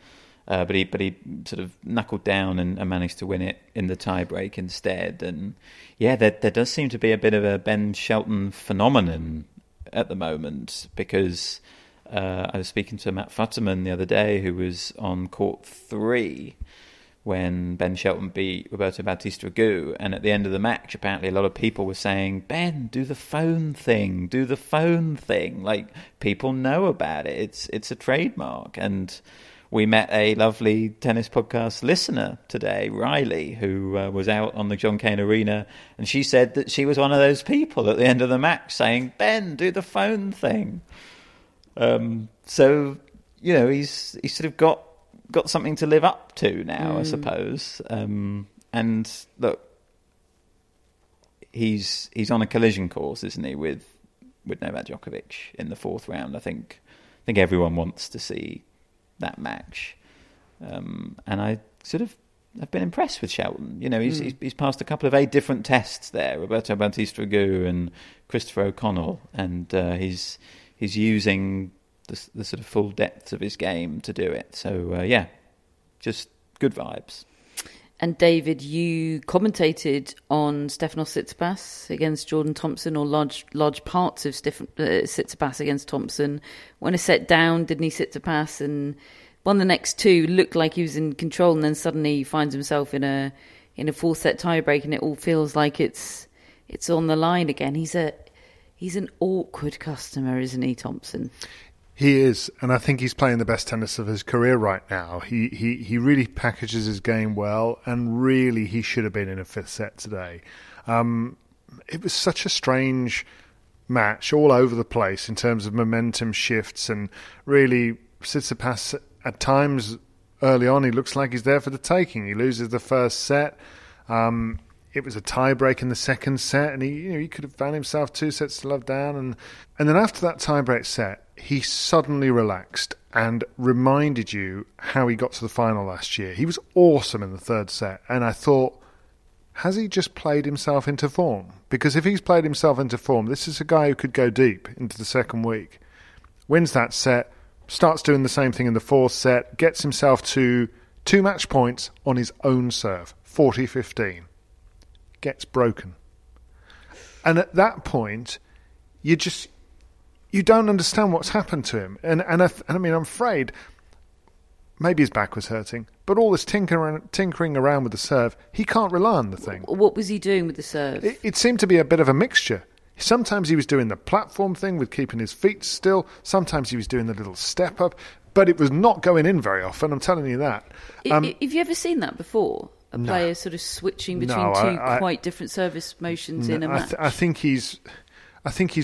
But he sort of knuckled down and managed to win it in the tie break instead. And yeah, there does seem to be a bit of a Ben Shelton phenomenon at the moment, because I was speaking to Matt Futterman the other day, who was on court 3 when Ben Shelton beat Roberto Bautista Agut, and at the end of the match, apparently a lot of people were saying, "Ben, do the phone thing. Like, people know about it. It's a trademark." And we met a lovely tennis podcast listener today, Riley, who was out on the John Cain Arena, and she said that she was one of those people at the end of the match saying, "Ben, do the phone thing." So, you know, he's sort of got something to live up to now, I suppose. And look, he's on a collision course, isn't he, with Novak Djokovic in the 4th round? I think everyone wants to see that match, and I sort of have been impressed with Shelton. You know, he's passed a couple of different tests there, Roberto Bautista Agut and Christopher O'Connell, and he's using the sort of full depth of his game to do it. So, yeah, just good vibes. And David, you commentated on Stefanos Tsitsipas against Jordan Thompson, or large parts of Tsitsipas against Thompson. Went a set down, didn't he, Tsitsipas, and won the next 2, looked like he was in control, and then suddenly he finds himself in a 4-set tiebreak, and it all feels like it's on the line again. He's an awkward customer, isn't he, Thompson? He is, and I think he's playing the best tennis of his career right now. He really packages his game well, and really he should have been in a 5th set today. It was such a strange match, all over the place in terms of momentum shifts, and really Tsitsipas at times early on, he looks like he's there for the taking. He loses the 1st set. It was a tie break in the 2nd set, and he could have found himself 2 sets to love down, and then after that tie break set, he suddenly relaxed and reminded you how he got to the final last year. He was awesome in the 3rd set, and I thought, has he just played himself into form? Because if he's played himself into form, this is a guy who could go deep into the 2nd week, wins that set, starts doing the same thing in the 4th set, gets himself to 2 match points on his own serve, 40-15. Gets broken. And at that point, you don't understand what's happened to him. And I mean, I'm afraid Maybe his back was hurting. But all this tinkering around with the serve, he can't rely on the thing. What was he doing with the serve? It seemed to be a bit of a mixture. Sometimes he was doing the platform thing with keeping his feet still. Sometimes he was doing the little step up. But it was not going in very often, I'm telling you that. Have you ever seen that before? A player sort of switching between two quite different service motions in a match? I think he's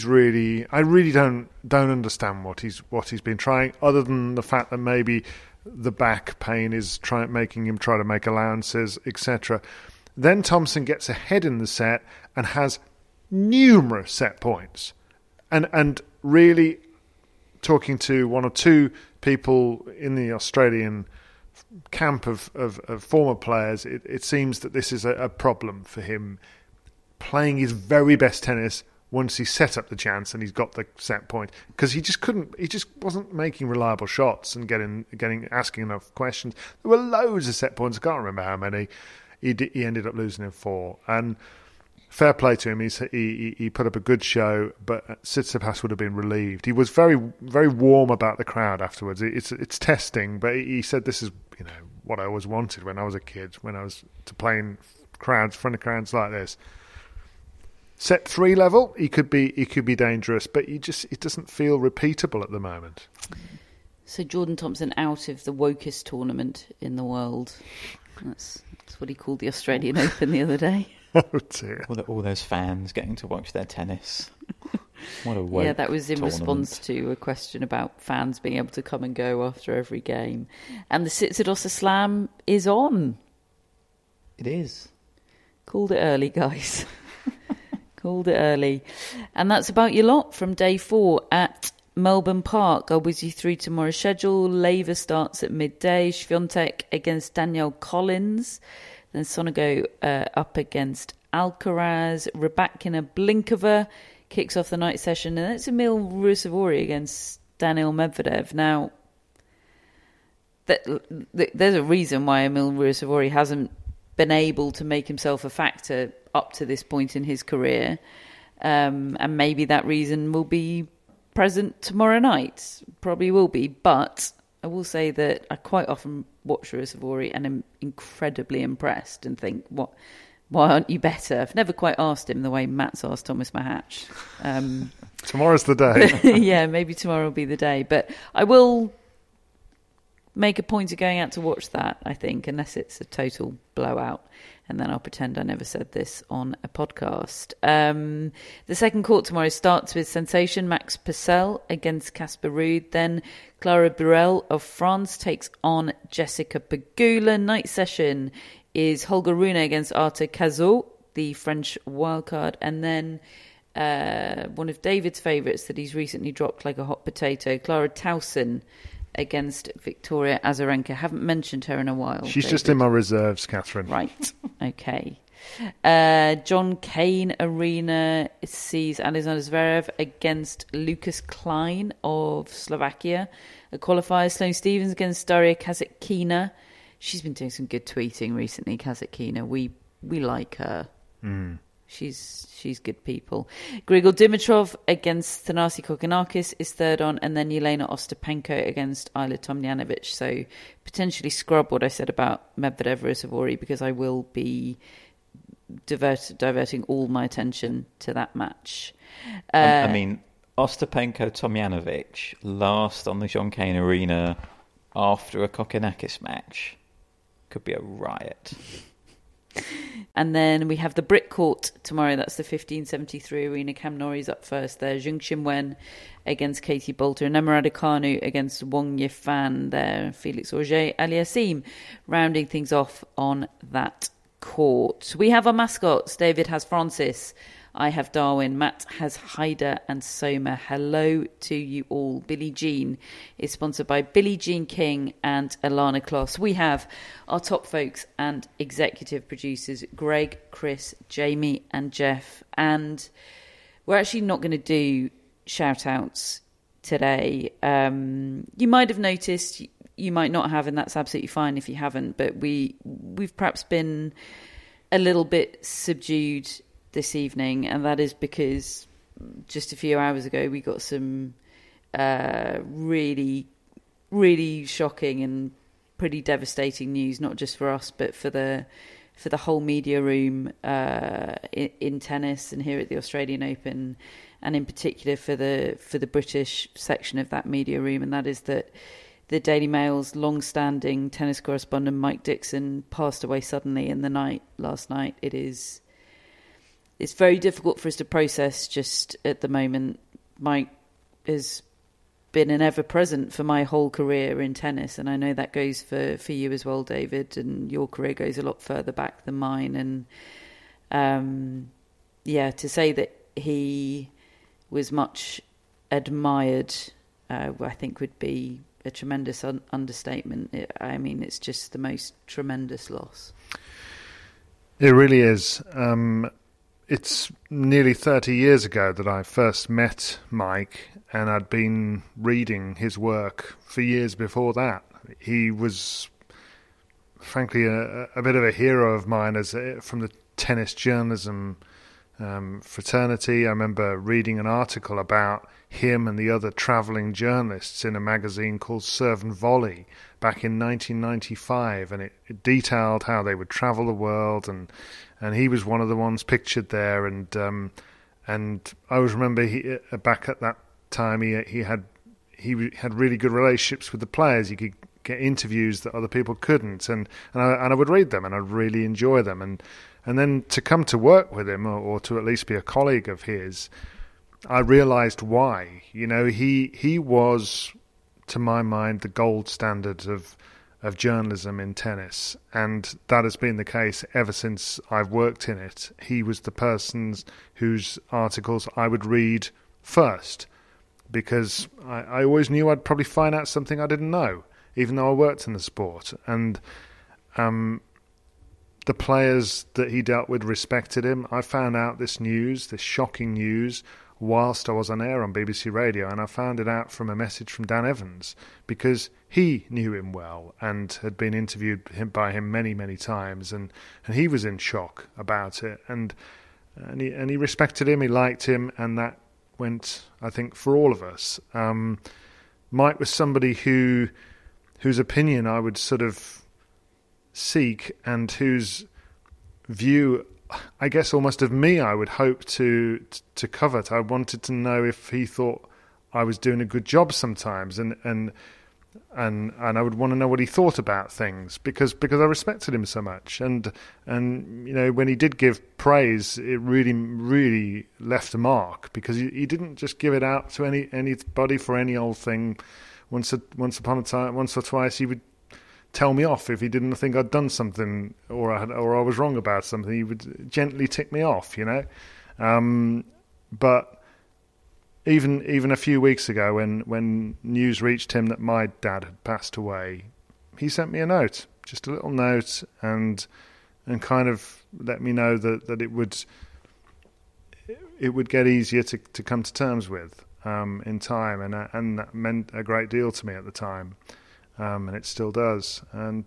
really... I really don't understand what he's been trying, other than the fact that maybe the back pain is making him try to make allowances, etc. Then Thompson gets ahead in the set and has numerous set points. And really, talking to one or two people in the Australian camp of former players, it seems that this is a problem for him, playing his very best tennis once he set up the chance and he's got the set point, because he just wasn't making reliable shots and asking enough questions. There were loads of set points. I can't remember how many. He ended up losing in four, and fair play to him. He put up a good show, but Tsitsipas would have been relieved. He was very, very warm about the crowd afterwards. It's testing, but he said, "This is, you know, what I always wanted when I was a kid, when I was to play in crowds, front of crowds like this." Set three level, he could be dangerous, but it doesn't feel repeatable at the moment. So Jordan Thompson out of the wokest tournament in the world. That's what he called the Australian Open the other day. Oh dear. All those fans getting to watch their tennis. What a woke Yeah, that was in tournament. Response to a question about fans being able to come and go after every game. And the Tsitsipas Slam is on. It is. Called it early, guys. Called it early. And that's about your lot from day 4 at Melbourne Park. I'll whiz you through tomorrow's schedule. Laver starts at midday. Świątek against Danielle Collins. Then Sonego up against Alcaraz. Rybakina Blinkova kicks off the night session. And that's Emil Ruusuvuori against Daniil Medvedev. Now, there's a reason why Emil Ruusuvuori hasn't been able to make himself a factor up to this point in his career. And maybe that reason will be present tomorrow night. Probably will be. But I will say that I quite often watch Ruusuvuori and am incredibly impressed and think, why aren't you better? I've never quite asked him the way Matt's asked Tomas Machac. Tomorrow's the day. Yeah, maybe tomorrow will be the day. But I will make a point of going out to watch that, I think, unless it's a total blowout. And then I'll pretend I never said this on a podcast. The second court tomorrow starts with sensation Max Purcell against Casper Ruud. Then Clara Burel of France takes on Jessica Pegula. Night session is Holger Rune against Arthur Cazot, the French wildcard. And then one of David's favourites that he's recently dropped like a hot potato, Clara Towson against Victoria Azarenka. Haven't mentioned her in a while. She's David. Just in my reserves, Catherine. Right. Okay. John Cain Arena sees Alexander Zverev against Lucas Klein of Slovakia. A qualifier, Sloane Stephens against Daria Kasatkina. She's been doing some good tweeting recently, Kasatkina. We like her. Mm. She's good people. Grigor Dimitrov against Thanasi Kokonakis is third on, and then Yelena Ostapenko against Ayla Tomljanovic. So potentially scrub what I said about Medvedev Ruusuvuori, because I will be diverting all my attention to that match. I mean, Ostapenko Tomljanovic last on the John Cain Arena after a Kokonakis match could be a riot. And then we have the Brick Court tomorrow. That's the 1573 Arena. Cam Norrie's up first there. Zheng Qinwen against Katie Bolter. And Emma Raducanu against Wang Yifan there. Felix Auger, Aliassime rounding things off on that court. We have our mascots. David has Francis. I have Darwin. Matt has Haida and Soma. Hello to you all. Billie Jean is sponsored by Billie Jean King and Alana Kloss. We have our top folks and executive producers, Greg, Chris, Jamie and Jeff. And we're actually not going to do shout-outs today. You might have noticed, you might not have, and that's absolutely fine if you haven't. But we've perhaps been a little bit subdued this evening, and that is because just a few hours ago we got some really, really shocking and pretty devastating news, not just for us, but for the whole media room in tennis and here at the Australian Open, and in particular for the British section of that media room, and that is that the Daily Mail's long-standing tennis correspondent Mike Dixon passed away suddenly in the night last night. It's very difficult for us to process just at the moment. Mike has been an ever-present for my whole career in tennis, and I know that goes for you as well, David, and your career goes a lot further back than mine. And to say that he was much admired, I think would be a tremendous understatement. I mean, it's just the most tremendous loss. It really is. It's nearly 30 years ago that I first met Mike, and I'd been reading his work for years before that. He was, frankly, a bit of a hero of mine from the tennis journalism fraternity. I remember reading an article about him and the other travelling journalists in a magazine called Serve and Volley back in 1995, and it detailed how they would travel the world, and he was one of the ones pictured there. And I always remember back at that time he had really good relationships with the players. He could get interviews that other people couldn't, and I would read them, and I'd really enjoy them, and then to come to work with him, or to at least be a colleague of his, I realised why. You know, he was, to my mind, the gold standard of journalism in tennis, and that has been the case ever since I've worked in it. He was the person whose articles I would read first, because I always knew I'd probably find out something I didn't know, even though I worked in the sport. And the players that he dealt with respected him. I found out this shocking news, whilst I was on air on BBC Radio, and I found it out from a message from Dan Evans, because he knew him well and had been interviewed by him many, many times, and he was in shock about it, and he respected him, he liked him, and that went, I think, for all of us. Mike was somebody whose opinion I would sort of seek, and whose view, I guess, almost of me, I would hope to covet. I wanted to know if he thought I was doing a good job sometimes, and I would want to know what he thought about things, because I respected him so much. And you know, when he did give praise, it really, really left a mark, because he didn't just give it out to anybody for any old thing. Once or twice, he would tell me off if he didn't think I'd done something, or I was wrong about something. He would gently tick me off, you know. But even a few weeks ago, when news reached him that my dad had passed away, he sent me a note, just a little note, and kind of let me know that it would get easier to come to terms with in time, and that meant a great deal to me at the time. And it still does. And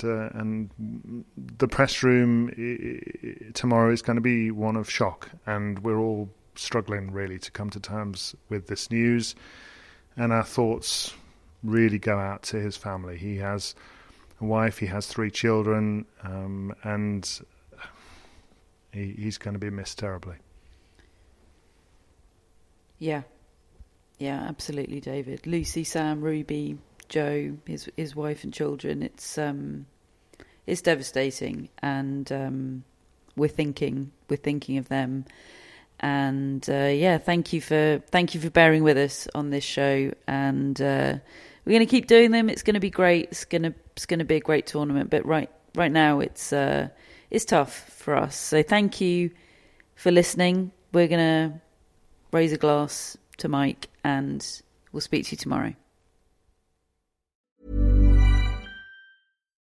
the press room tomorrow is going to be one of shock, and we're all struggling really to come to terms with this news. And our thoughts really go out to his family. He has a wife, he has 3 children, and he's going to be missed terribly. Yeah, absolutely, David. Lucy, Sam, Ruby, Joe, his wife and children. It's devastating, and we're thinking of them, and thank you for bearing with us on this show, and we're going to keep doing them. It's going to be great. It's going to be a great tournament, but right now it's tough for us. So thank you for listening. We're going to raise a glass to Mike, and we'll speak to you tomorrow.